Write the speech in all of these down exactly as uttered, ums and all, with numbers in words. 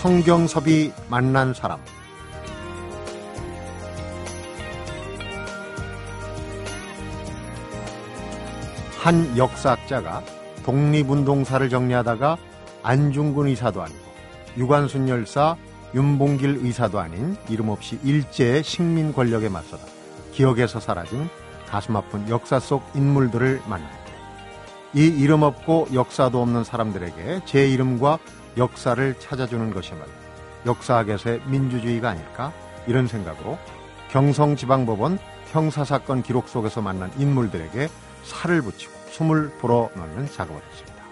성경섭이 만난 사람. 한 역사학자가 독립운동사를 정리하다가 안중근 의사도 아니고 유관순 열사, 윤봉길 의사도 아닌 이름없이 일제의 식민 권력에 맞서다 기억에서 사라진 가슴 아픈 역사 속 인물들을 만납니다. 이 이름 없고 역사도 없는 사람들에게 제 이름과 역사를 찾아주는 것이야말로 역사학에서의 민주주의가 아닐까, 이런 생각으로 경성지방법원 형사사건 기록 속에서 만난 인물들에게 살을 붙이고 숨을 불어넣는 작업을 했습니다.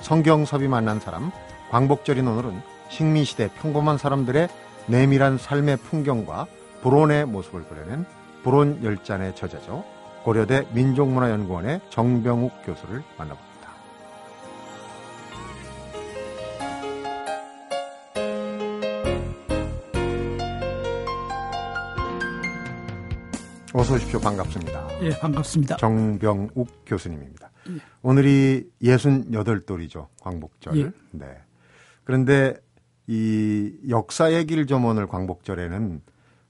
성경섭이 만난 사람, 광복절인 오늘은 식민시대 평범한 사람들의 내밀한 삶의 풍경과 불온의 모습을 그려낸 불온 열잔의 저자죠. 고려대 민족문화연구원의 정병욱 교수를 만나봅니다. 어서 오십시오. 반갑습니다. 예, 반갑습니다. 정병욱 교수님입니다. 예. 오늘이 예순여덟 돌이죠. 광복절. 예. 네. 그런데 이 역사 얘기를 좀 오늘 광복절에는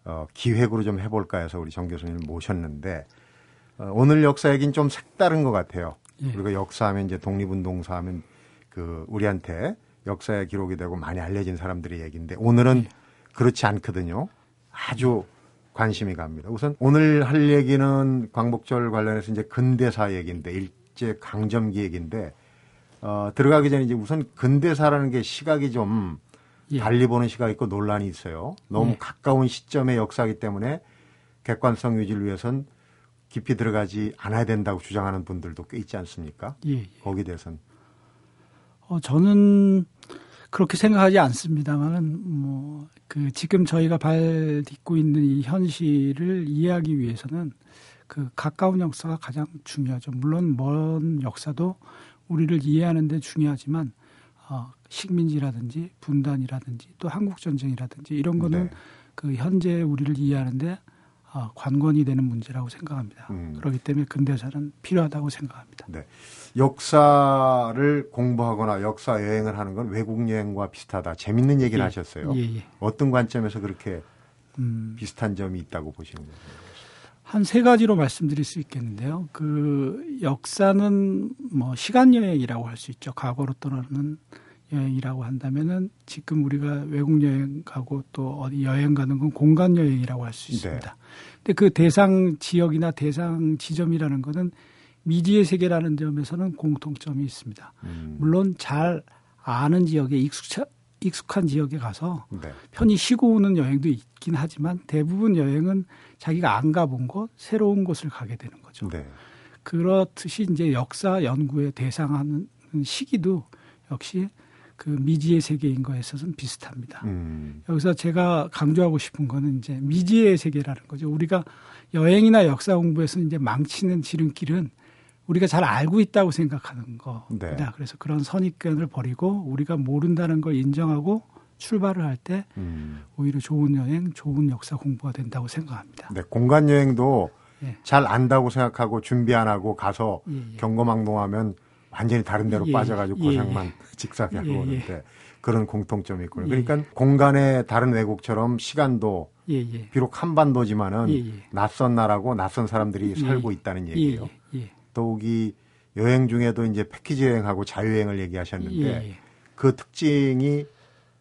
어, 기획으로 좀 해볼까 해서 우리 정 교수님을 모셨는데, 어, 오늘 역사 얘기는 좀 색다른 것 같아요. 예. 그리고 역사하면 이제 독립운동사 하면 그 우리한테 역사에 기록이 되고 많이 알려진 사람들의 얘기인데 오늘은 예. 그렇지 않거든요. 아주 관심이 갑니다. 우선 오늘 할 얘기는 광복절 관련해서 이제 근대사 얘기인데, 일제 강점기 얘기인데, 어, 들어가기 전에 이제 우선 근대사라는 게 시각이 좀 예. 달리 보는 시각이 있고 논란이 있어요. 너무 예. 가까운 시점의 역사이기 때문에 객관성 유지를 위해선 깊이 들어가지 않아야 된다고 주장하는 분들도 꽤 있지 않습니까? 예, 예. 거기에 대해서는 어, 저는 그렇게 생각하지 않습니다만은 뭐 그 지금 저희가 발 딛고 있는 이 현실을 이해하기 위해서는 그 가까운 역사가 가장 중요하죠. 물론 먼 역사도 우리를 이해하는 데 중요하지만 어, 식민지라든지 분단이라든지 또 한국전쟁이라든지 이런 거는 네. 그 현재 우리를 이해하는 데 어, 관건이 되는 문제라고 생각합니다. 음. 그렇기 때문에 근대사는 필요하다고 생각합니다. 네. 역사를 공부하거나 역사 여행을 하는 건 외국 여행과 비슷하다. 재밌는 얘기를 예. 하셨어요. 예, 예. 어떤 관점에서 그렇게 음. 비슷한 점이 있다고 보시는 거예요? 한 세 가지로 말씀드릴 수 있겠는데요. 그 역사는 뭐 시간 여행이라고 할 수 있죠. 과거로 떠나는 여행이라고 한다면은 지금 우리가 외국 여행 가고 또 어디 여행 가는 건 공간 여행이라고 할 수 있습니다. 네. 근데 그 대상 지역이나 대상 지점이라는 거는 미지의 세계라는 점에서는 공통점이 있습니다. 음. 물론 잘 아는 지역에 익숙차, 익숙한 지역에 가서 네. 편히 쉬고 오는 여행도 있긴 하지만 대부분 여행은 자기가 안 가본 곳, 새로운 곳을 가게 되는 거죠. 네. 그렇듯이 이제 역사 연구의 대상하는 시기도 역시 그 미지의 세계인 거에 있어서는 비슷합니다. 음. 여기서 제가 강조하고 싶은 거는 이제 미지의 세계라는 거죠. 우리가 여행이나 역사 공부에서 이제 망치는 지름길은 우리가 잘 알고 있다고 생각하는 겁니다. 네. 그래서 그런 선입견을 버리고 우리가 모른다는 걸 인정하고 출발을 할 때 음. 오히려 좋은 여행, 좋은 역사 공부가 된다고 생각합니다. 네, 공간 여행도 예. 잘 안다고 생각하고 준비 안 하고 가서 예, 예. 경거망동하면 완전히 다른 데로 예, 빠져가지고 예, 고생만 예, 직사하게 하고 예, 오는데 예. 그런 공통점이 있고요. 예, 그러니까 공간의 다른 외국처럼 시간도 예, 예. 비록 한반도지만은 예, 예. 낯선 나라고 낯선 사람들이 예, 살고 있다는 얘기예요. 예, 예. 더욱이 여행 중에도 이제 패키지 여행하고 자유여행을 얘기하셨는데 예, 예. 그 특징이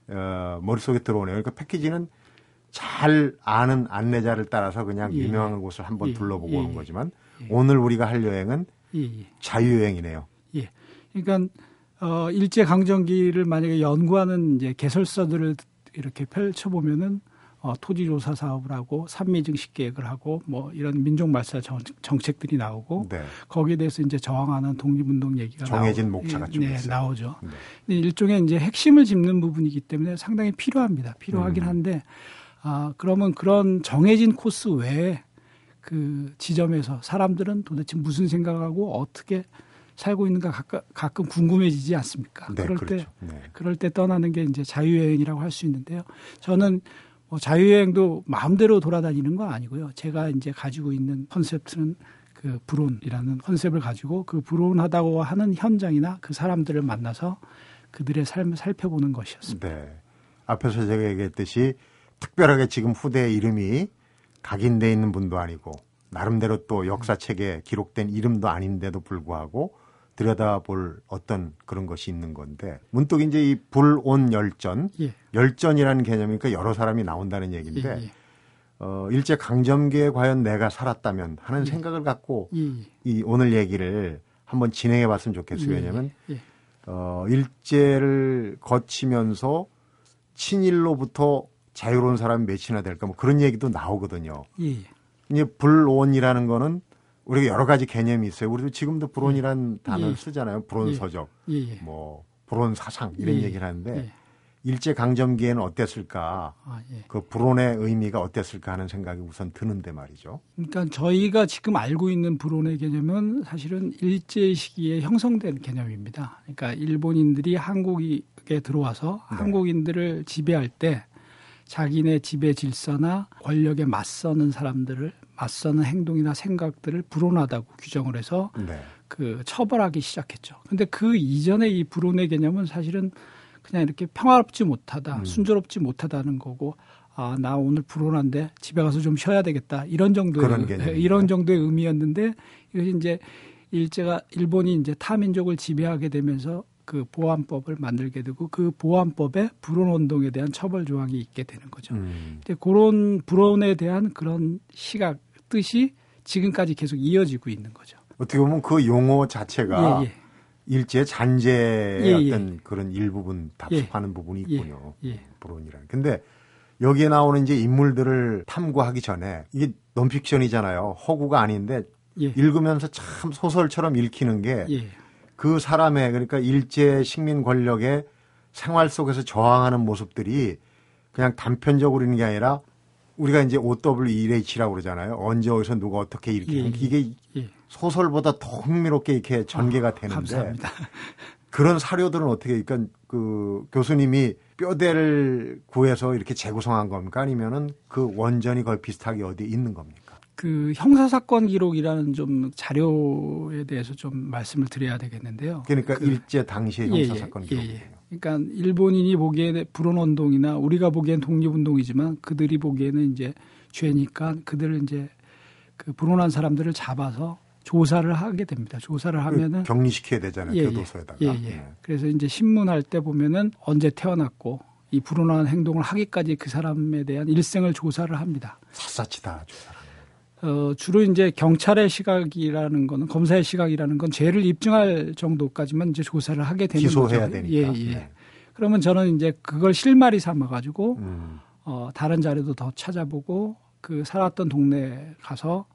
어, 머릿속에 들어오네요. 그러니까 패키지는 잘 아는 안내자를 따라서 그냥 예, 유명한 곳을 한번 예, 둘러보고 예, 오는 거지만 예, 예. 오늘 우리가 할 여행은 예, 예. 자유여행이네요. 예. 그러니까, 어, 일제강점기를 만약에 연구하는 이제 개설서들을 이렇게 펼쳐보면은, 어, 토지조사 사업을 하고, 산미증식 계획을 하고, 뭐, 이런 민족말살 정책들이 나오고, 네. 거기에 대해서 이제 저항하는 독립운동 얘기가 정해진 나오, 목차가 예, 좀 네, 있어요. 나오죠. 네. 근데 일종의 이제 핵심을 짚는 부분이기 때문에 상당히 필요합니다. 필요하긴 음. 한데, 아, 그러면 그런 정해진 코스 외에 그 지점에서 사람들은 도대체 무슨 생각하고 어떻게 살고 있는가 가까, 가끔 궁금해지지 않습니까? 네, 그럴 그렇죠. 때 네. 그럴 때 떠나는 게 이제 자유여행이라고 할 수 있는데요. 저는 뭐 자유여행도 마음대로 돌아다니는 건 아니고요. 제가 이제 가지고 있는 컨셉트는 그 불온이라는 컨셉을 가지고 그 불온하다고 하는 현장이나 그 사람들을 만나서 그들의 삶을 살펴보는 것이었습니다. 네. 앞에서 제가 얘기했듯이 특별하게 지금 후대의 이름이 각인되어 있는 분도 아니고 나름대로 또 역사책에 기록된 이름도 아닌데도 불구하고 들여다볼 어떤 그런 것이 있는 건데 문득 이제 이 불온 열전, 예. 열전이라는 개념이니까 여러 사람이 나온다는 얘기인데 예, 예. 어, 일제 강점기에 과연 내가 살았다면 하는 예. 생각을 갖고 예, 예. 이 오늘 얘기를 한번 진행해 봤으면 좋겠어요. 예, 왜냐하면 예. 어, 일제를 거치면서 친일로부터 자유로운 사람이 몇이나 될까 뭐 그런 얘기도 나오거든요. 예. 이제 불온이라는 거는 우리가 여러 가지 개념이 있어요. 우리도 지금도 불온이라는 예. 단어를 예. 쓰잖아요. 불온서적, 예. 뭐 불온사상 이런 예. 얘기를 하는데 예. 일제강점기에는 어땠을까, 아, 예. 그 불온의 의미가 어땠을까 하는 생각이 우선 드는데 말이죠. 그러니까 저희가 지금 알고 있는 불온의 개념은 사실은 일제 시기에 형성된 개념입니다. 그러니까 일본인들이 한국에 들어와서 네. 한국인들을 지배할 때 자기네 지배 질서나 권력에 맞서는 사람들을 맞서는 행동이나 생각들을 불온하다고 규정을 해서 네. 그 처벌하기 시작했죠. 그런데 그 이전의 이 불온의 개념은 사실은 그냥 이렇게 평화롭지 못하다, 음. 순조롭지 못하다는 거고, 아, 나 오늘 불온한데 집에 가서 좀 쉬어야 되겠다 이런 정도의 이런 정도의 의미였는데 이것이 이제 일제가 일본이 이제 타민족을 지배하게 되면서 그 보안법을 만들게 되고 그 보안법에 불온 운동에 대한 처벌 조항이 있게 되는 거죠. 음. 근데 그런 불온에 대한 그런 시각 뜻이 지금까지 계속 이어지고 있는 거죠. 어떻게 보면 그 용어 자체가 예, 예. 일제 잔재의 예, 예. 어떤 그런 일부분 답습하는 예. 부분이 있군요. 예, 예. 불온이란. 근데 여기에 나오는 이제 인물들을 탐구하기 전에 이게 논픽션이잖아요. 허구가 아닌데 예. 읽으면서 참 소설처럼 읽히는 게. 예. 그 사람의 그러니까 일제 식민 권력의 생활 속에서 저항하는 모습들이 그냥 단편적으로 있는 게 아니라 우리가 이제 오 더블유 일 에이치라고 그러잖아요. 언제 어디서 누가 어떻게 이렇게 예, 이게 예. 소설보다 더 흥미롭게 이렇게 전개가 아, 되는데 감사합니다. 그런 사료들은 어떻게 그러니까 그 교수님이 뼈대를 구해서 이렇게 재구성한 겁니까? 아니면은 그 원전이 거의 비슷하게 어디에 있는 겁니까? 그 형사사건 기록이라는 좀 자료에 대해서 좀 말씀을 드려야 되겠는데요. 그러니까 그, 일제 당시의 예, 형사사건 예, 기록이에요. 예, 예. 그러니까 일본인이 보기에는 불온운동이나 우리가 보기엔 독립운동이지만 그들이 보기에는 이제 죄니까 그들을 이제 그 불온한 사람들을 잡아서 조사를 하게 됩니다. 조사를 하면은 격리시켜야 되잖아요. 예, 교도소에다가. 예, 예. 예. 그래서 이제 신문할 때 보면은 언제 태어났고 이 불온한 행동을 하기까지 그 사람에 대한 일생을 조사를 합니다. 샅샅이 다 조사를. 어, 주로 이제 경찰의 시각이라는 거는 검사의 시각이라는 건 죄를 입증할 정도까지만 이제 조사를 하게 되는 거죠. 기소해야 되니까. 예, 예. 네. 그러면 저는 이제 그걸 실마리 삼아 가지고 음. 어, 다른 자료도 더 찾아보고 그 살았던 동네에 가서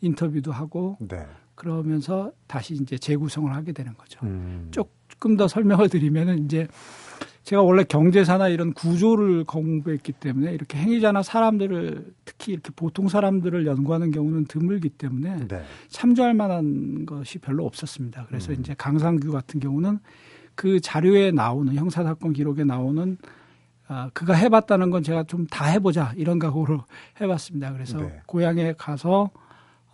인터뷰도 하고 네. 그러면서 다시 이제 재구성을 하게 되는 거죠. 음. 조금 더 설명을 드리면은 이제 제가 원래 경제사나 이런 구조를 공부했기 때문에 이렇게 행위자나 사람들을 특히 이렇게 보통 사람들을 연구하는 경우는 드물기 때문에 네. 참조할 만한 것이 별로 없었습니다. 그래서 음. 이제 강상규 같은 경우는 그 자료에 나오는 형사사건 기록에 나오는 아, 그가 해봤다는 건 제가 좀 다 해보자 이런 각오로 해봤습니다. 그래서 네. 고향에 가서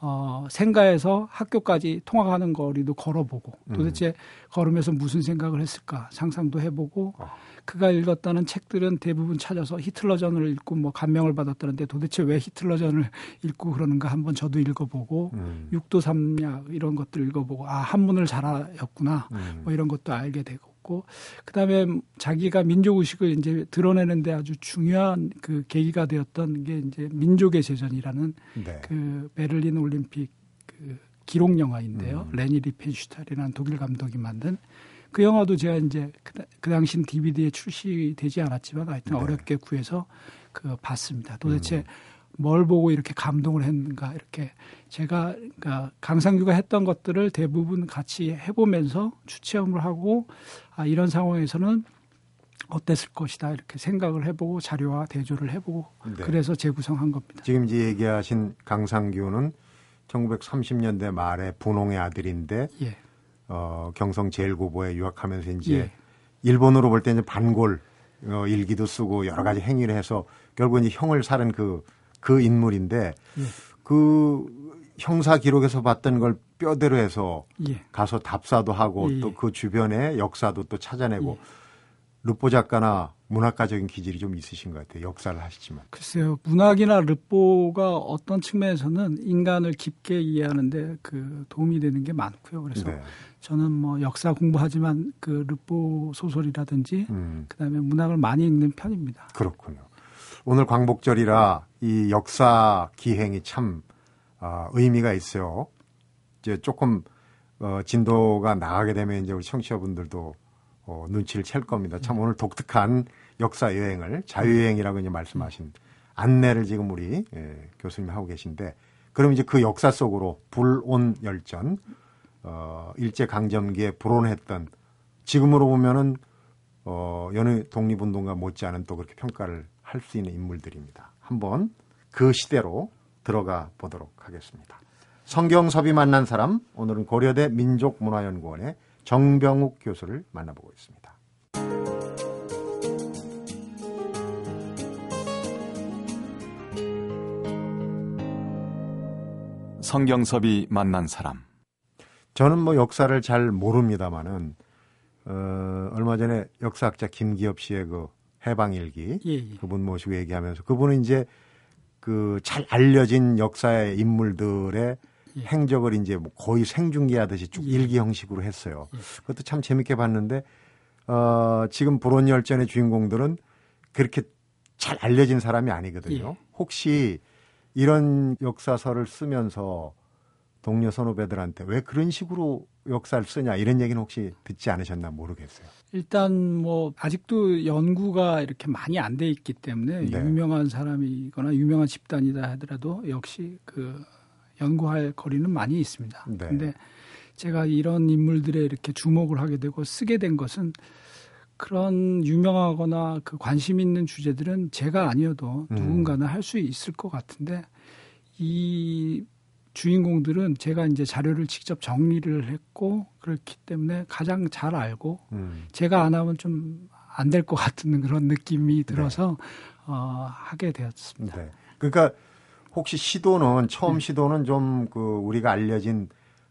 어, 생가에서 학교까지 통학하는 거리도 걸어보고 도대체 음. 걸으면서 무슨 생각을 했을까 상상도 해보고 어. 그가 읽었다는 책들은 대부분 찾아서 히틀러전을 읽고 뭐 감명을 받았다는데 도대체 왜 히틀러전을 읽고 그러는가 한번 저도 읽어보고 음. 육도삼략 이런 것들 읽어보고 아 한문을 잘하였구나 음. 뭐 이런 것도 알게 되고 그다음에 자기가 민족의식을 이제 드러내는데 아주 중요한 그 계기가 되었던 게 이제 민족의 재전이라는 네. 그 베를린 올림픽 그 기록 영화인데요. 음. 레니 리펜슈탈이라는 독일 감독이 만든 그 영화도 제가 이제 그, 그 당시 디비디에 출시되지 않았지만 하여튼 네. 어렵게 구해서 그 봤습니다. 도대체 음. 뭘 보고 이렇게 감동을 했는가 이렇게 제가 그러니까 강상규가 했던 것들을 대부분 같이 해보면서 추체험을 하고 아, 이런 상황에서는 어땠을 것이다 이렇게 생각을 해보고 자료와 대조를 해보고 네. 그래서 재구성한 겁니다. 지금 이제 얘기하신 강상규는 천구백삼십 년대 말에 분홍의 아들인데 예. 어, 경성 제일고보에 유학하면서 이제 예. 일본으로 볼 때 이제 반골 어, 일기도 쓰고 여러 가지 행위를 해서 결국 이제 형을 살은 그 그 인물인데 예. 그 형사 기록에서 봤던 걸 뼈대로 해서 예. 가서 답사도 하고 또 그 주변의 역사도 또 찾아내고 예. 르포 작가나 문학가적인 기질이 좀 있으신 것 같아요. 역사를 하시지만. 글쎄요. 문학이나 르포가 어떤 측면에서는 인간을 깊게 이해하는데 그 도움이 되는 게 많고요. 그래서 네. 저는 뭐 역사 공부하지만 그 르포 소설이라든지 음. 그다음에 문학을 많이 읽는 편입니다. 그렇군요. 오늘 광복절이라 이 역사 기행이 참 어, 의미가 있어요. 이제 조금 어, 진도가 나가게 되면 이제 우리 청취자분들도 어, 눈치를 챌 겁니다. 참 오늘 독특한 역사 여행을 자유여행이라고 이제 말씀하신 안내를 지금 우리 예, 교수님 하고 계신데, 그럼 이제 그 역사 속으로 불온 열전, 어, 일제 강점기에 불온했던 지금으로 보면은 어, 여느 독립운동가 못지않은 또 그렇게 평가를 할 수 있는 인물들입니다. 한번 그 시대로 들어가 보도록 하겠습니다. 성경섭이 만난 사람, 오늘은 고려대 민족문화연구원의 정병욱 교수를 만나보고 있습니다. 성경섭이 만난 사람. 저는 뭐 역사를 잘 모릅니다만은 어, 얼마 전에 역사학자 김기엽 씨의 그 해방일기 예, 예. 그분 모시고 얘기하면서 그분은 이제 그 잘 알려진 역사의 인물들의 예. 행적을 이제 뭐 거의 생중계하듯이 쭉 예. 일기 형식으로 했어요. 예. 그것도 참 재밌게 봤는데 어, 지금 불온열전의 주인공들은 그렇게 잘 알려진 사람이 아니거든요. 예. 혹시 이런 역사서를 쓰면서 동료 선후배들한테 왜 그런 식으로 역사를 쓰냐 이런 얘기는 혹시 듣지 않으셨나 모르겠어요. 일단 뭐 아직도 연구가 이렇게 많이 안 돼 있기 때문에 네. 유명한 사람이거나 유명한 집단이다 하더라도 역시 그 연구할 거리는 많이 있습니다. 그런데 네. 제가 이런 인물들에 이렇게 주목을 하게 되고 쓰게 된 것은 그런 유명하거나 그 관심 있는 주제들은 제가 아니어도 음. 누군가는 할 수 있을 것 같은데 이 주인공들은 제가 이제 자료를 직접 정리를 했고 그렇기 때문에 가장 잘 알고 음. 제가 안 하면 좀 안 될 것 같은 그런 느낌이 들어서 네. 어, 하게 되었습니다. 네. 그러니까 혹시 시도는 처음 네. 시도는 좀 그 우리가 알려진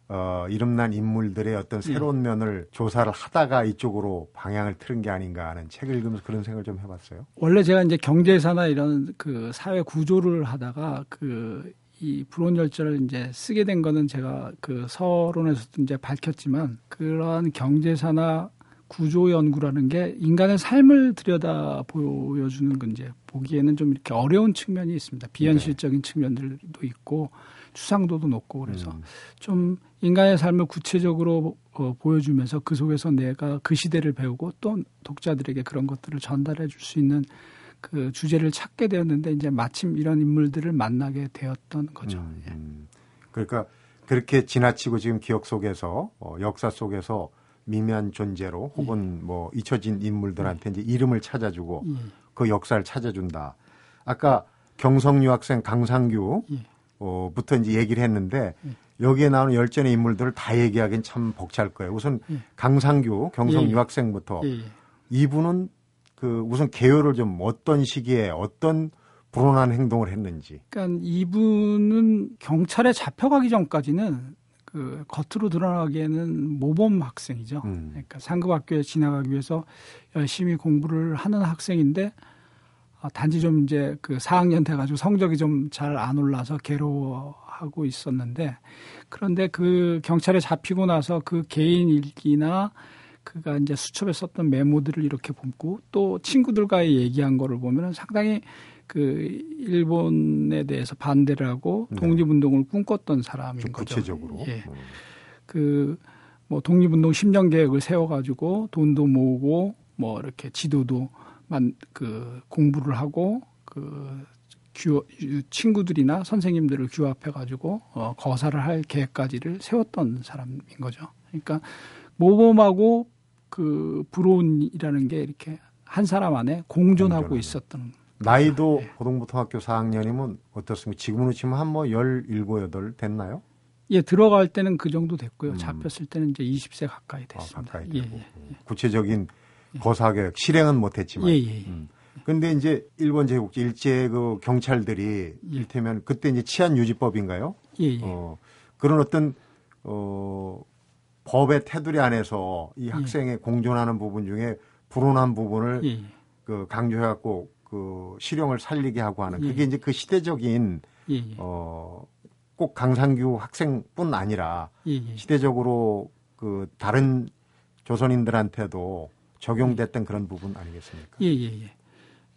어, 이름난 인물들의 어떤 새로운 네. 면을 조사를 하다가 이쪽으로 방향을 틀은 게 아닌가 하는 책을 읽으면서 그런 생각을 좀 해봤어요. 원래 제가 이제 경제사나 이런 그 사회 구조를 하다가 그 이 불온열전을 이제 쓰게 된 거는 제가 그 서론에서도 이제 밝혔지만 그러한 경제사나 구조 연구라는 게 인간의 삶을 들여다 보여주는 건 이제 보기에는 좀 이렇게 어려운 측면이 있습니다. 비현실적인 네. 측면들도 있고 추상도도 높고 그래서 음. 좀 인간의 삶을 구체적으로 어, 보여주면서 그 속에서 내가 그 시대를 배우고 또 독자들에게 그런 것들을 전달해 줄 수 있는 그 주제를 찾게 되었는데 이제 마침 이런 인물들을 만나게 되었던 거죠. 음, 음. 그러니까 그렇게 지나치고 지금 기억 속에서 어, 역사 속에서 미미한 존재로 혹은 예. 뭐 잊혀진 인물들한테 예. 이제 이름을 찾아주고 예. 그 역사를 찾아준다. 아까 경성유학생 강상규 예. 어, 부터 이제 얘기를 했는데 예. 여기에 나오는 열전의 인물들을 다 얘기하기엔 참 벅찰 거예요. 우선 예. 강상규 경성유학생부터 예. 예. 이분은 그 우선 개요를 좀 어떤 시기에 어떤 불온한 행동을 했는지. 그러니까 이분은 경찰에 잡혀가기 전까지는 그 겉으로 드러나기에는 모범 학생이죠. 음. 그러니까 상급학교에 진학하기 위해서 열심히 공부를 하는 학생인데 단지 좀 이제 그 사 학년 돼가지고 성적이 좀 잘 안 올라서 괴로워하고 있었는데 그런데 그 경찰에 잡히고 나서 그 개인 일기나 그가 이제 수첩에 썼던 메모들을 이렇게 보고 또 친구들과의 얘기한 거를 보면은 상당히 그 일본에 대해서 반대를 하고 독립운동을 꿈꿨던 사람인 좀 거죠. 구체적으로. 예. 음. 그 뭐 독립운동 십 년 계획을 세워가지고 돈도 모으고 뭐 이렇게 지도도 만 그 공부를 하고 그 규, 친구들이나 선생님들을 규합해가지고 어, 거사를 할 계획까지를 세웠던 사람인 거죠. 그러니까 모범하고 그 불온이라는 게 이렇게 한 사람 안에 공존하고 있었던. 나이도 네. 고등부터 학교 사 학년이면 어떻습니까? 지금으로 치면 한 뭐 열일곱, 여덟 됐나요? 예, 들어갈 때는 그 정도 됐고요. 음. 잡혔을 때는 이제 이십 세 가까이 됐습니다. 아, 가까이 되고. 예, 예. 구체적인 예. 거사계획 실행은 못했지만. 예, 예, 예. 음. 근데 이제 일본 제국제 일제 그 경찰들이 예. 일테면 그때 이제 치안 유지법인가요? 예, 예. 어, 그런 어떤 어. 법의 테두리 안에서 이 학생의 예. 공존하는 부분 중에 불온한 부분을 예. 그 강조해갖고 그 실용을 살리게 하고 하는 그게 예. 이제 그 시대적인 예예. 어 꼭 강상규 학생뿐 아니라 예예. 시대적으로 그 다른 조선인들한테도 적용됐던 그런 부분 아니겠습니까? 예예예. 예.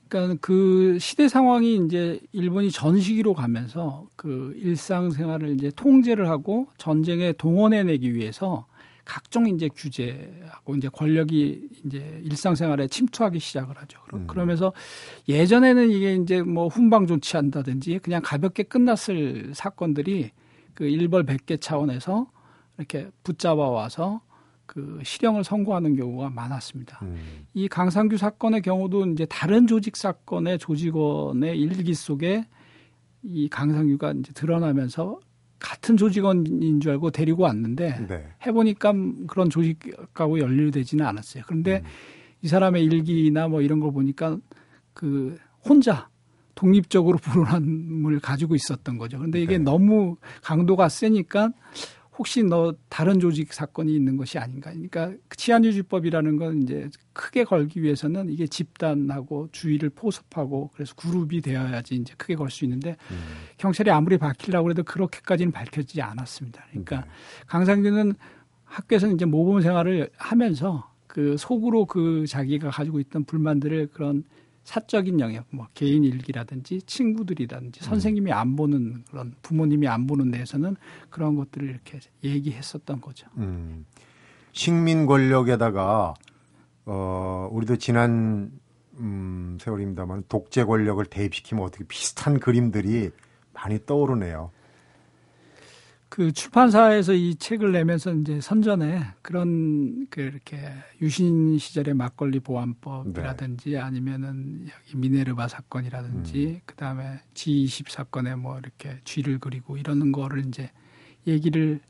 그러니까 그 시대 상황이 이제 일본이 전시기로 가면서 그 일상생활을 이제 통제를 하고 전쟁에 동원해내기 위해서 각종 이제 규제하고 이제 권력이 이제 일상생활에 침투하기 시작을 하죠. 음. 그러면서 예전에는 이게 이제 뭐 훈방 조치한다든지 그냥 가볍게 끝났을 사건들이 그 일벌 백계 차원에서 이렇게 붙잡아 와서 그 실형을 선고하는 경우가 많았습니다. 음. 이 강상규 사건의 경우도 이제 다른 조직 사건의 조직원의 일기 속에 이 강상규가 이제 드러나면서 같은 조직원인 줄 알고 데리고 왔는데 네. 해보니까 그런 조직하고 연루되지는 않았어요. 그런데 음. 이 사람의 일기나 뭐 이런 걸 보니까 그 혼자 독립적으로 불온함을 가지고 있었던 거죠. 그런데 이게 네. 너무 강도가 세니까 혹시 너 다른 조직 사건이 있는 것이 아닌가. 그러니까 치안유지법이라는 건 이제 크게 걸기 위해서는 이게 집단하고 주의를 포섭하고 그래서 그룹이 되어야지 이제 크게 걸 수 있는데 음. 경찰이 아무리 밝히려고 해도 그렇게까지는 밝혀지지 않았습니다. 그러니까 네. 강상규는 학교에서 이제 모범 생활을 하면서 그 속으로 그 자기가 가지고 있던 불만들을 그런 사적인 영역, 뭐 개인 일기라든지 친구들이라든지 음. 선생님이 안 보는 그런 부모님이 안 보는 데에서는 그런 것들을 이렇게 얘기했었던 거죠. 음. 식민 권력에다가 어, 우리도 지난 음, 세월입니다만 독재 권력을 대입시키면 어떻게 비슷한 그림들이 많이 떠오르네요. 그 출판사에서 이 책을 내면서 이제 선전에 그런 그 이렇게 유신 시절의 막걸리 보안법이라든지 네. 아니면은 여기 미네르바 사건이라든지 음. 그 다음에 지 이십 사건에 뭐 이렇게 쥐를 그리고 이러는 거를 이제 얘기를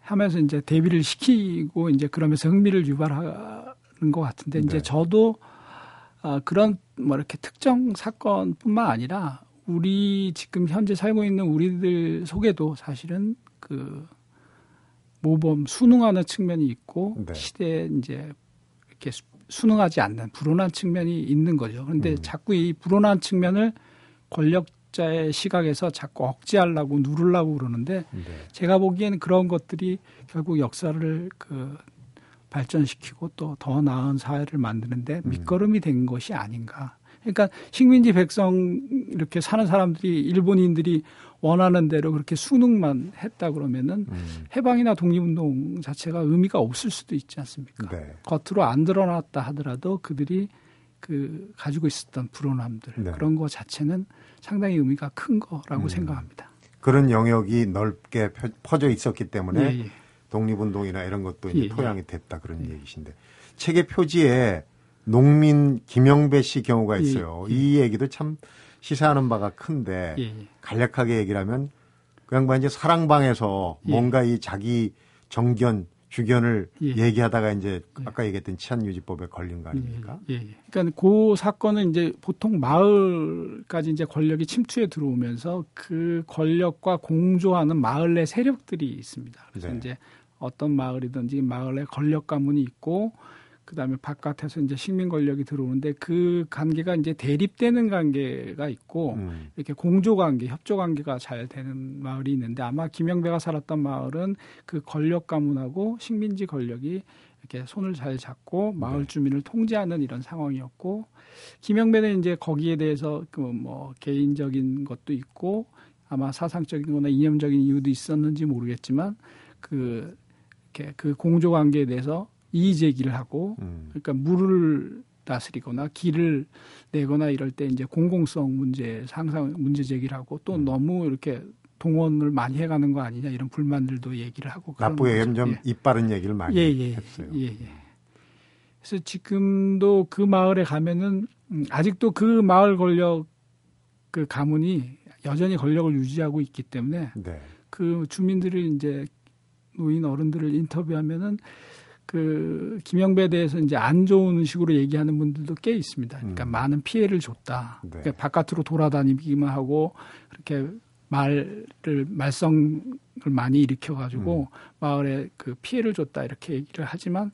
하면서 이제 대비를 시키고 이제 그러면서 흥미를 유발하는 것 같은데 네. 이제 저도 아 그런 뭐 이렇게 특정 사건뿐만 아니라 우리 지금 현재 살고 있는 우리들 속에도 사실은 그 모범 순응하는 측면이 있고 네. 시대에 이제 이렇게 순응하지 않는 불온한 측면이 있는 거죠. 그런데 음. 자꾸 이 불온한 측면을 권력자의 시각에서 자꾸 억제하려고 누르려고 그러는데 네. 제가 보기에는 그런 것들이 결국 역사를 그 발전시키고 또 더 나은 사회를 만드는데 음. 밑거름이 된 것이 아닌가. 그러니까 식민지 백성 이렇게 사는 사람들이 일본인들이 원하는 대로 그렇게 순응만 했다 그러면은 음. 해방이나 독립운동 자체가 의미가 없을 수도 있지 않습니까? 네. 겉으로 안 드러났다 하더라도 그들이 그 가지고 있었던 불온함들 네. 그런 거 자체는 상당히 의미가 큰 거라고 음. 생각합니다. 그런 영역이 넓게 퍼져 있었기 때문에 예, 예. 독립운동이나 이런 것도 이제 예, 토양이 예. 됐다 그런 예. 얘기신데 책의 표지에 농민 김영배 씨 경우가 있어요. 예, 예. 이 얘기도 참 시사하는 바가 큰데 예, 예. 간략하게 얘기를 하면 그 양반 이제 사랑방에서 예. 뭔가 이 자기 정견, 주견을 예. 얘기하다가 이제 아까 얘기했던 치안유지법에 걸린 거 아닙니까? 예, 예. 그러니까 그 사건은 이제 보통 마을까지 이제 권력이 침투해 들어오면서 그 권력과 공조하는 마을 내 세력들이 있습니다. 그래서 네. 이제 어떤 마을이든지 마을 내 권력 가문이 있고 그다음에 바깥에서 이제 식민 권력이 들어오는데 그 관계가 이제 대립되는 관계가 있고 음. 이렇게 공조 관계, 협조 관계가 잘 되는 마을이 있는데 아마 김영배가 살았던 마을은 그 권력 가문하고 식민지 권력이 이렇게 손을 잘 잡고 마을 주민을 통제하는 이런 상황이었고 김영배는 이제 거기에 대해서 그 뭐 개인적인 것도 있고 아마 사상적인 거나 이념적인 이유도 있었는지 모르겠지만 그 이렇게 그 공조 관계에 대해서 이의 제기를 하고, 그러니까 물을 다스리거나 길을 내거나 이럴 때 이제 공공성 문제, 항상 문제 제기를 하고 또 음. 너무 이렇게 동원을 많이 해가는 거 아니냐 이런 불만들도 얘기를 하고. 나쁘게 점점 입 바른 얘기를 많이 예, 예, 했어요. 예, 예. 그래서 지금도 그 마을에 가면은 아직도 그 마을 권력 그 가문이 여전히 권력을 유지하고 있기 때문에 네. 그 주민들을 이제 노인 어른들을 인터뷰하면은. 그 김영배에 대해서 이제 안 좋은 식으로 얘기하는 분들도 꽤 있습니다. 그러니까 음. 많은 피해를 줬다. 네. 그러니까 바깥으로 돌아다니기만 하고 그렇게 말을 말썽을 많이 일으켜가지고 음. 마을에 그 피해를 줬다 이렇게 얘기를 하지만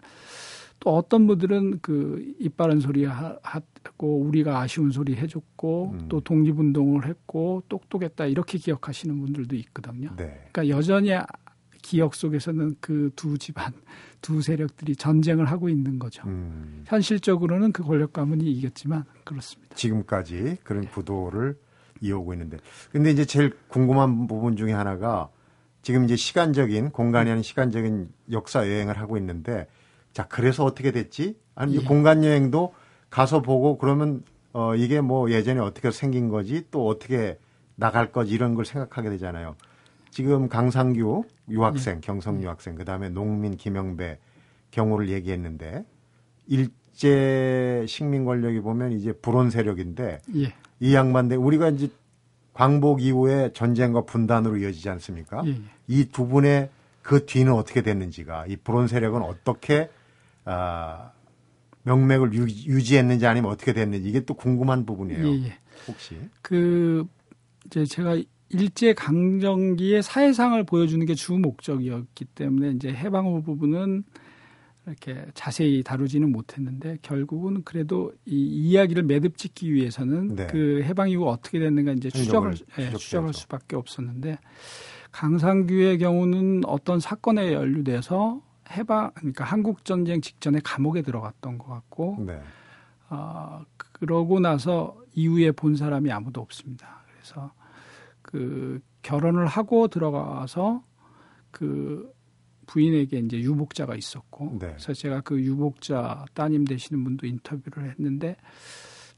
또 어떤 분들은 그 입 바른 소리 하고 우리가 아쉬운 소리 해줬고 음. 또 독립운동을 했고 똑똑했다 이렇게 기억하시는 분들도 있거든요. 네. 그러니까 여전히 기억 속에서는 그 두 집안, 두 세력들이 전쟁을 하고 있는 거죠. 음. 현실적으로는 그 권력 가문이 이겼지만 그렇습니다. 지금까지 그런 네. 구도를 이어오고 있는데. 근데 이제 제일 궁금한 부분 중에 하나가 지금 이제 시간적인, 공간이 아닌 시간적인 역사 여행을 하고 있는데 자, 그래서 어떻게 됐지? 아니, 예. 공간 여행도 가서 보고 그러면 어, 이게 뭐 예전에 어떻게 생긴 거지? 또 어떻게 나갈 거지? 이런 걸 생각하게 되잖아요. 지금 강상규 유학생, 네. 경성 유학생, 그 다음에 농민 김영배 경우를 얘기했는데 일제 식민 권력이 보면 이제 불온 세력인데 예. 이 양반들 우리가 이제 광복 이후에 전쟁과 분단으로 이어지지 않습니까? 예. 이 두 분의 그 뒤는 어떻게 됐는지가 이 불온 세력은 어떻게 아, 명맥을 유지, 유지했는지 아니면 어떻게 됐는지 이게 또 궁금한 부분이에요. 예. 혹시 그 이제 제가 일제 강점기의 사회상을 보여주는 게 주 목적이었기 때문에 이제 해방 후 부분은 이렇게 자세히 다루지는 못했는데 결국은 그래도 이 이야기를 매듭 짓기 위해서는 네. 그 해방 이후 어떻게 됐는가 이제 추적을 예, 추적할 수밖에 없었는데 강상규의 경우는 어떤 사건에 연루돼서 해방 그러니까 한국 전쟁 직전에 감옥에 들어갔던 것 같고 네. 어, 그러고 나서 이후에 본 사람이 아무도 없습니다. 그래서 그 결혼을 하고 들어가서 그 부인에게 이제 유복자가 있었고, 네. 그래서 제가 그 유복자 따님 되시는 분도 인터뷰를 했는데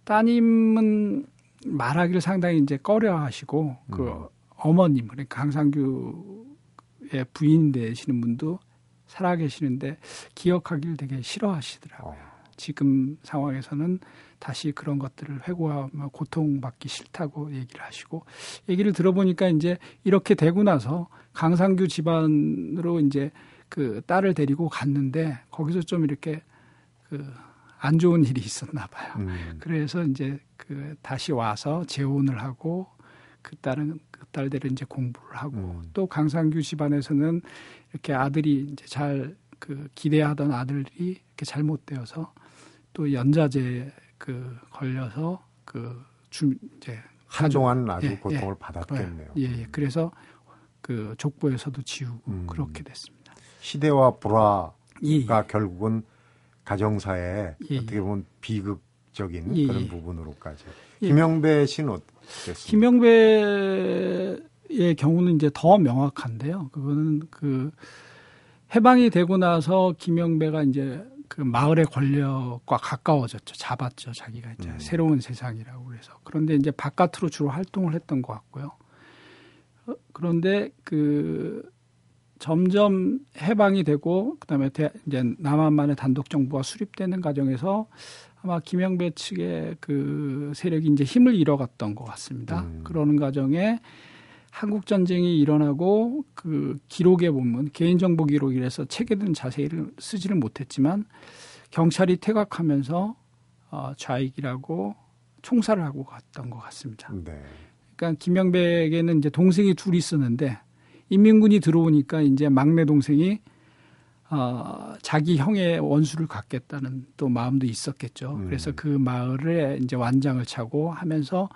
따님은 말하기를 상당히 이제 꺼려하시고 음. 그 어머님 그러니까 강상규의 부인 되시는 분도 살아계시는데 기억하기를 되게 싫어하시더라고요. 어. 지금 상황에서는 다시 그런 것들을 회고하며 고통받기 싫다고 얘기를 하시고 얘기를 들어보니까 이제 이렇게 되고 나서 강상규 집안으로 이제 그 딸을 데리고 갔는데 거기서 좀 이렇게 그 안 좋은 일이 있었나 봐요. 음. 그래서 이제 그 다시 와서 재혼을 하고 그 딸은 그 딸들은 이제 공부를 하고 음. 또 강상규 집안에서는 이렇게 아들이 이제 잘 그 기대하던 아들이 이렇게 잘못되어서 또 연자제 그 걸려서 그 주 이제 한동안 아주 예, 고통을 예, 받았겠네요. 예, 예, 그래서 그 족보에서도 지우고 음. 그렇게 됐습니다. 시대와 불화가 예, 결국은 가정사에 예, 어떻게 보면 비극적인 예, 그런 예, 부분으로까지. 예. 김영배 씨는 어땠습니까? 김영배의 경우는 이제 더 명확한데요. 그거는 그 해방이 되고 나서 김영배가 이제 그 마을의 권력과 가까워졌죠. 잡았죠. 자기가 이제 음. 새로운 세상이라고 그래서. 그런데 이제 바깥으로 주로 활동을 했던 것 같고요. 그런데 그 점점 해방이 되고 그다음에 대, 이제 남한만의 단독 정부가 수립되는 과정에서 아마 김영배 측의 그 세력이 이제 힘을 잃어갔던 것 같습니다. 음. 그러는 과정에 한국 전쟁이 일어나고 그 기록에 보면 개인정보 기록이라서 책에는 자세히 쓰지를 못했지만 경찰이 퇴각하면서 어, 좌익이라고 총살을 하고 갔던 것 같습니다. 네. 그러니까 김영배에게는 이제 동생이 둘이 있었는데 인민군이 들어오니까 이제 막내 동생이 어, 자기 형의 원수를 갖겠다는 또 마음도 있었겠죠. 음. 그래서 그 마을에 이제 완장을 차고 하면서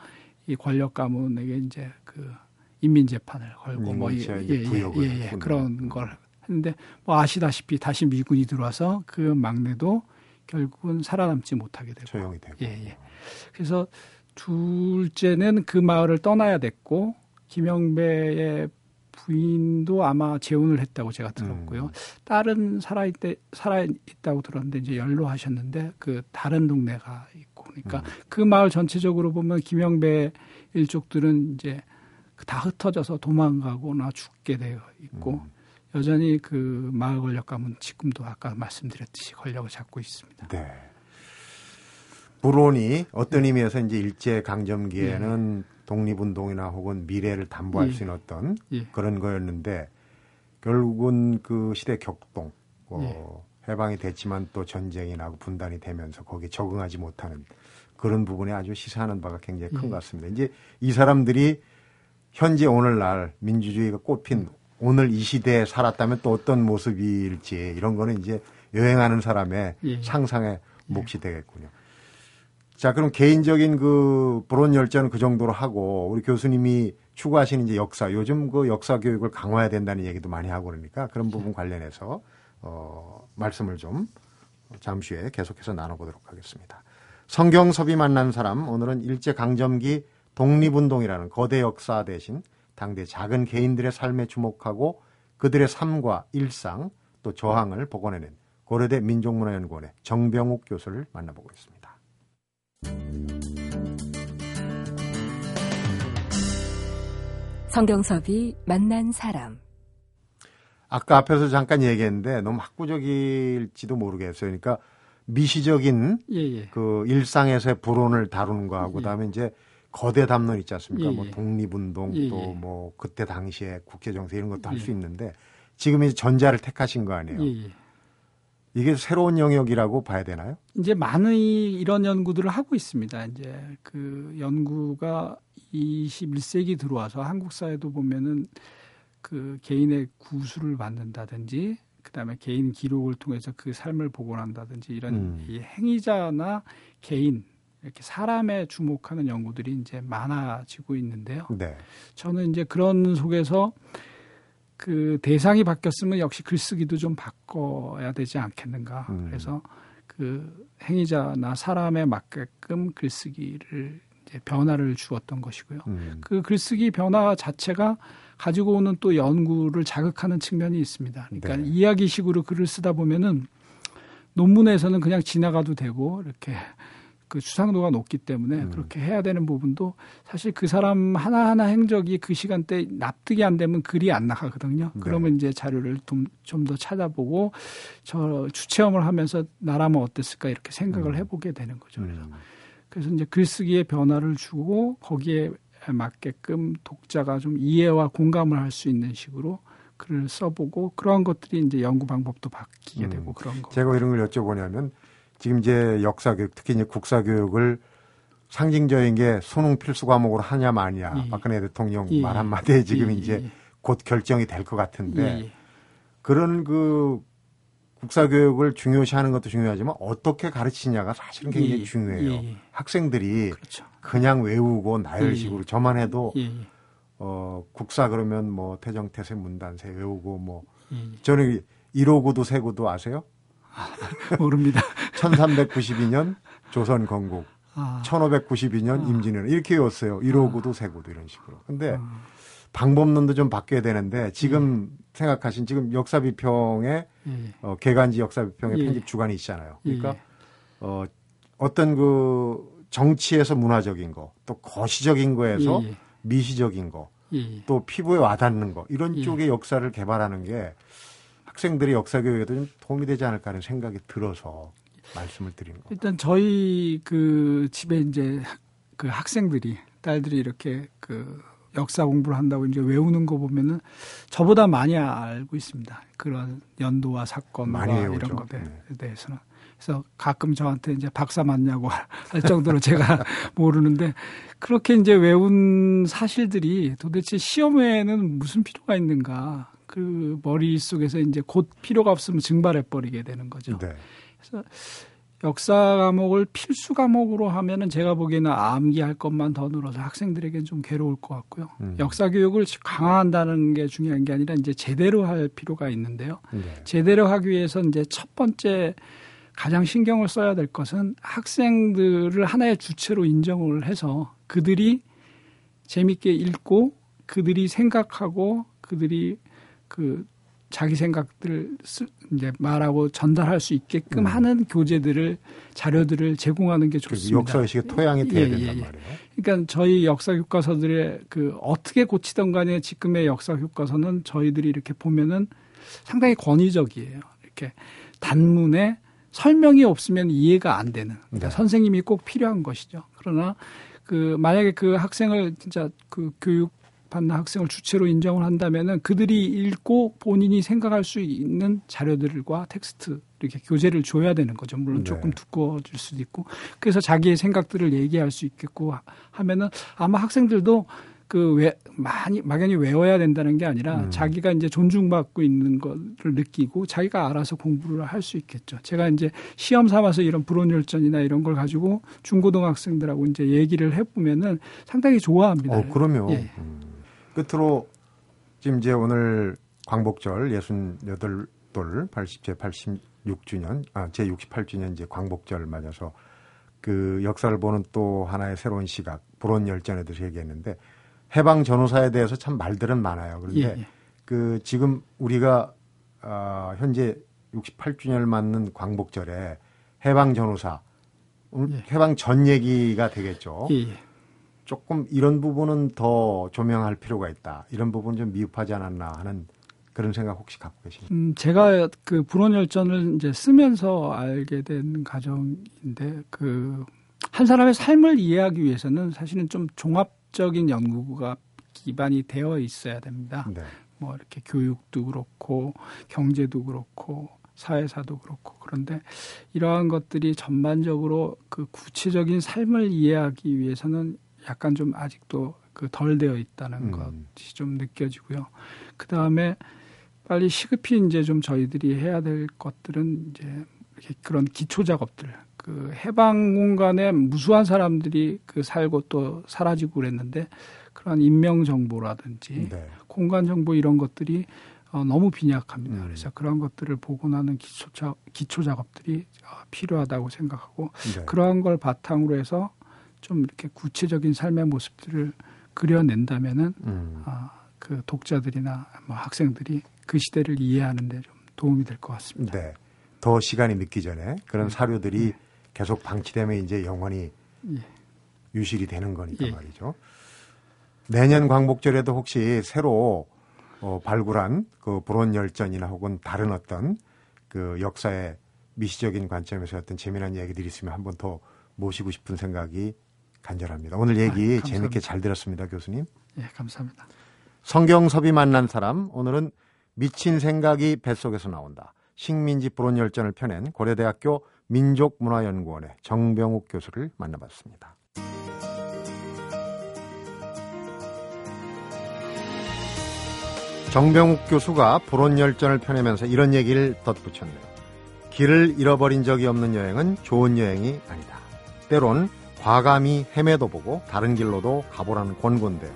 이 권력 가문에게 이제 그 인민 재판을 걸고 뭐 예, 예, 예, 예, 그런 걸 했는데 뭐 아시다시피 다시 미군이 들어와서 그 막내도 결국은 살아남지 못하게 되고 조용히 되고 예, 예. 그래서 둘째는 그 마을을 떠나야 됐고 김영배의 부인도 아마 재혼을 했다고 제가 들었고요. 음. 딸은 살아 있대 살아 있다고 들었는데 이제 연로하셨는데 그 다른 동네가 있고 그러니까 음. 그 마을 전체적으로 보면 김영배 일족들은 이제 다 흩어져서 도망가거나 죽게 되어 있고 음. 여전히 그 마을 권력 가문 지금도 아까 말씀드렸듯이 권력을 잡고 있습니다. 네. 불온이 어떤 네. 의미에서 이제 일제 강점기에는 예. 독립운동이나 혹은 미래를 담보할 예. 수 있는 어떤 예. 그런 거였는데 결국은 그 시대 격동, 어, 예. 해방이 됐지만 또 전쟁이 나고 분단이 되면서 거기에 적응하지 못하는 그런 부분에 아주 시사하는 바가 굉장히 큰 것 예. 같습니다. 이제 이 사람들이 현재 오늘날 민주주의가 꽃핀 오늘 이 시대에 살았다면 또 어떤 모습일지 이런 거는 이제 여행하는 사람의 예. 상상의 몫이 예. 되겠군요. 자, 그럼 개인적인 그 불온 열전은 그 정도로 하고 우리 교수님이 추구하시는 이제 역사, 요즘 그 역사 교육을 강화해야 된다는 얘기도 많이 하고 그러니까 그런 부분 관련해서 어, 말씀을 좀 잠시 후에 계속해서 나눠보도록 하겠습니다. 성경섭이 만난 사람, 오늘은 일제강점기 독립운동이라는 거대 역사 대신 당대 작은 개인들의 삶에 주목하고 그들의 삶과 일상 또 저항을 복원해낸 고려대 민족문화연구원의 정병욱 교수를 만나보고 있습니다. 성경섭이 만난 사람. 아까 앞에서 잠깐 얘기했는데 너무 학구적일지도 모르겠어요. 그러니까 미시적인 예, 예. 그 일상에서의 불온을 다루는 거하고 예. 그다음에 이제 거대 담론 있지 않습니까? 예, 예. 뭐 독립운동 예, 예. 또 뭐 그때 당시에 국회 정세 이런 것도 할 수 예. 있는데 지금 이제 전자를 택하신 거 아니에요? 예, 예. 이게 새로운 영역이라고 봐야 되나요? 이제 많은 이런 연구들을 하고 있습니다. 이제 그 연구가 이십일 세기 들어와서 한국 사회도 보면은 그 개인의 구술을 만든다든지 그다음에 개인 기록을 통해서 그 삶을 복원한다든지 이런 음. 이 행위자나 개인 이렇게 사람에 주목하는 연구들이 이제 많아지고 있는데요. 네. 저는 이제 그런 속에서 그 대상이 바뀌었으면 역시 글쓰기도 좀 바꿔야 되지 않겠는가. 음. 그래서 그 행위자나 사람에 맞게끔 글쓰기를 이제 변화를 주었던 것이고요. 음. 그 글쓰기 변화 자체가 가지고 오는 또 연구를 자극하는 측면이 있습니다. 그러니까 네. 이야기식으로 글을 쓰다 보면은 논문에서는 그냥 지나가도 되고 이렇게 그 추상도가 높기 때문에 음. 그렇게 해야 되는 부분도 사실 그 사람 하나하나 행적이 그 시간대에 납득이 안 되면 글이 안 나가거든요. 네. 그러면 이제 자료를 좀 더 찾아보고 저 추체험을 하면서 나라면 어땠을까 이렇게 생각을 음. 해보게 되는 거죠. 그래서, 음. 그래서 이제 글쓰기에 변화를 주고 거기에 맞게끔 독자가 좀 이해와 공감을 할 수 있는 식으로 글을 써보고 그런 것들이 이제 연구 방법도 바뀌게 음. 되고 그런 거. 제가 이런 걸 여쭤보냐면 지금 이제 역사교육, 특히 이제 국사교육을 상징적인 게 수능 필수 과목으로 하냐 마냐. 예. 박근혜 대통령 예. 말 한마디에 지금 예. 이제 예. 곧 결정이 될 것 같은데 예. 그런 그 국사교육을 중요시하는 것도 중요하지만 어떻게 가르치냐가 사실은 굉장히 예. 중요해요. 예. 학생들이 그렇죠. 그냥 외우고 나열식으로 예. 저만 해도 예. 어, 국사 그러면 뭐 태정태세 문단세 외우고 뭐 예. 저는 일오구도 세구도 아세요? 모릅니다. 천삼백구십이 년 조선 건국, 아. 천오백구십이 년 임진왜란 이렇게 외웠어요. 일오구도 세구도 이런 식으로. 근데 아. 방법론도 좀 바뀌어야 되는데 지금 예. 생각하신 지금 역사비평의 예. 어, 개간지 역사비평의 예. 편집 주간이 있잖아요. 그러니까 예. 어, 어떤 그 정치에서 문화적인 거, 또 거시적인 거에서 예. 미시적인 거, 예. 또 피부에 와닿는 거 이런 예. 쪽의 역사를 개발하는 게 학생들이 역사 교육에도 좀 도움이 되지 않을까 하는 생각이 들어서 말씀을 드린 겁니다. 일단 저희 그 집에 이제 그 학생들이 딸들이 이렇게 그 역사 공부를 한다고 이제 외우는 거 보면은 저보다 많이 알고 있습니다. 그런 연도와 사건과 이런 것에 네. 대해서는. 그래서 가끔 저한테 이제 박사 맞냐고 할 정도로 제가 모르는데 그렇게 이제 외운 사실들이 도대체 시험 외에는 무슨 필요가 있는가? 그 머릿속에서 이제 곧 필요가 없으면 증발해버리게 되는 거죠. 네. 그래서 역사 과목을 필수 과목으로 하면은 제가 보기에는 암기할 것만 더 늘어서 학생들에게는 좀 괴로울 것 같고요. 음. 역사 교육을 강화한다는 게 중요한 게 아니라 이제 제대로 할 필요가 있는데요. 네. 제대로 하기 위해서 이제 첫 번째 가장 신경을 써야 될 것은 학생들을 하나의 주체로 인정을 해서 그들이 재밌게 읽고 그들이 생각하고 그들이 그 자기 생각들을 이제 말하고 전달할 수 있게끔 음. 하는 교재들을 자료들을 제공하는 게 좋습니다. 역사의식의 토양이 돼야 예, 된단 예, 말이에요. 그러니까 저희 역사 교과서들의 그 어떻게 고치던 간에 지금의 역사 교과서는 저희들이 이렇게 보면은 상당히 권위적이에요. 이렇게 단문에 설명이 없으면 이해가 안 되는. 그러니까 네. 선생님이 꼭 필요한 것이죠. 그러나 그 만약에 그 학생을 진짜 그 교육 받는 학생을 주체로 인정을 한다면은 그들이 읽고 본인이 생각할 수 있는 자료들과 텍스트 이렇게 교재를 줘야 되는 거죠. 물론 조금 네. 두꺼워질 수도 있고 그래서 자기의 생각들을 얘기할 수 있겠고 하면은 아마 학생들도 그 왜 많이 막연히 외워야 된다는 게 아니라 음. 자기가 이제 존중받고 있는 것을 느끼고 자기가 알아서 공부를 할 수 있겠죠. 제가 이제 시험 삼아서 이런 불온율전이나 이런 걸 가지고 중고등학생들하고 이제 얘기를 해보면은 상당히 좋아합니다. 어, 그럼요. 예. 음. 끝으로 지금 이제 오늘 광복절 예순여덟 돌 팔십, 제팔십육 주년, 아, 제육십팔 주년 이제 광복절을 맞아서 그 역사를 보는 또 하나의 새로운 시각, 불온열전에 대해서 얘기했는데 해방 전후사에 대해서 참 말들은 많아요. 그런데 예, 예. 그 지금 우리가 어, 현재 육십팔 주년을 맞는 광복절에 해방 전후사, 오늘 예. 해방 전 얘기가 되겠죠. 예, 예. 조금 이런 부분은 더 조명할 필요가 있다. 이런 부분 좀 미흡하지 않았나 하는 그런 생각 혹시 갖고 계십니까? 음, 제가 그 불온열전을 이제 쓰면서 알게 된 과정인데 그 한 사람의 삶을 이해하기 위해서는 사실은 좀 종합적인 연구가 기반이 되어 있어야 됩니다. 네. 뭐 이렇게 교육도 그렇고 경제도 그렇고 사회사도 그렇고 그런데 이러한 것들이 전반적으로 그 구체적인 삶을 이해하기 위해서는 약간 좀 아직도 그 덜 되어 있다는 음. 것이 좀 느껴지고요. 그 다음에 빨리 시급히 이제 좀 저희들이 해야 될 것들은 이제 이렇게 그런 기초 작업들, 그 해방 공간에 무수한 사람들이 그 살고 또 사라지고 그랬는데 그런 인명 정보라든지 네. 공간 정보 이런 것들이 어, 너무 빈약합니다. 음. 그래서 그런 것들을 복원하는 기초 자, 기초 작업들이 필요하다고 생각하고 네. 그러한 걸 바탕으로 해서 좀 이렇게 구체적인 삶의 모습들을 그려낸다면은 음. 아, 그 독자들이나 뭐 학생들이 그 시대를 이해하는 데 좀 도움이 될 것 같습니다. 네. 더 시간이 늦기 전에 그런 네. 사료들이 네. 계속 방치되면 이제 영원히 네. 유실이 되는 거니까 네. 말이죠. 내년 광복절에도 혹시 새로 어, 발굴한 그 불온열전이나 혹은 다른 어떤 그 역사의 미시적인 관점에서 어떤 재미난 얘기들이 있으면 한 번 더 모시고 싶은 생각이 간절합니다. 오늘 얘기 아, 재밌게 잘 들었습니다, 교수님. 예, 감사합니다. 성경섭이 만난 사람, 오늘은 미친 생각이 뱃속에서 나온다. 식민지 불온열전을 펴낸 고려대학교 민족문화연구원의 정병욱 교수를 만나봤습니다. 정병욱 교수가 불온열전을 펴내면서 이런 얘기를 덧붙였네요. 길을 잃어버린 적이 없는 여행은 좋은 여행이 아니다. 때론 과감히 헤매도 보고 다른 길로도 가보라는 권고인데요.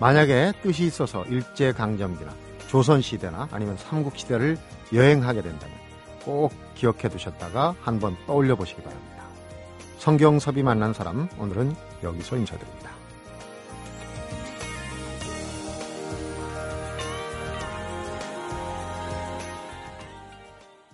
만약에 뜻이 있어서 일제강점기나 조선시대나 아니면 삼국시대를 여행하게 된다면 꼭 기억해두셨다가 한번 떠올려 보시기 바랍니다. 성경섭이 만난 사람, 오늘은 여기서 인사드립니다.